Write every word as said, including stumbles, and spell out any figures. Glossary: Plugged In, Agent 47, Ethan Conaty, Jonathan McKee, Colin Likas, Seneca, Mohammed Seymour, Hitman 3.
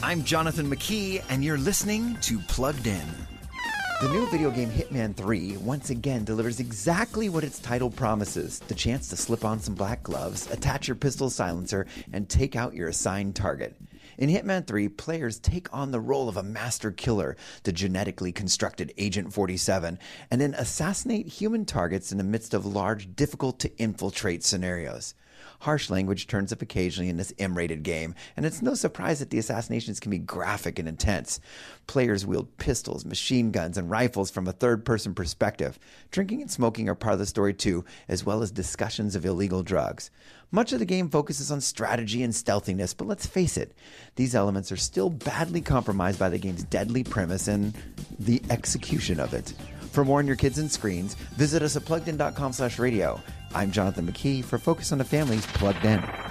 I'm Jonathan McKee, and you're listening to Plugged In. The new video game Hitman three once again delivers exactly what its title promises. The chance to slip on some black gloves, attach your pistol silencer, and take out your assigned target. In Hitman three, players take on the role of a master killer, the genetically constructed Agent forty-seven, and then assassinate human targets in the midst of large, difficult-to-infiltrate scenarios. Harsh language turns up occasionally in this M-rated game, and it's no surprise that the assassinations can be graphic and intense. Players wield pistols, machine guns, and rifles from a third-person perspective. Drinking and smoking are part of the story too, as well as discussions of illegal drugs. Much of the game focuses on strategy and stealthiness, but let's face it, these elements are still badly compromised by the game's deadly premise and the execution of it. For more on your kids and screens, visit us at plugged in dot com slash radio. I'm Jonathan McKee for Focus on the Family's Plugged In.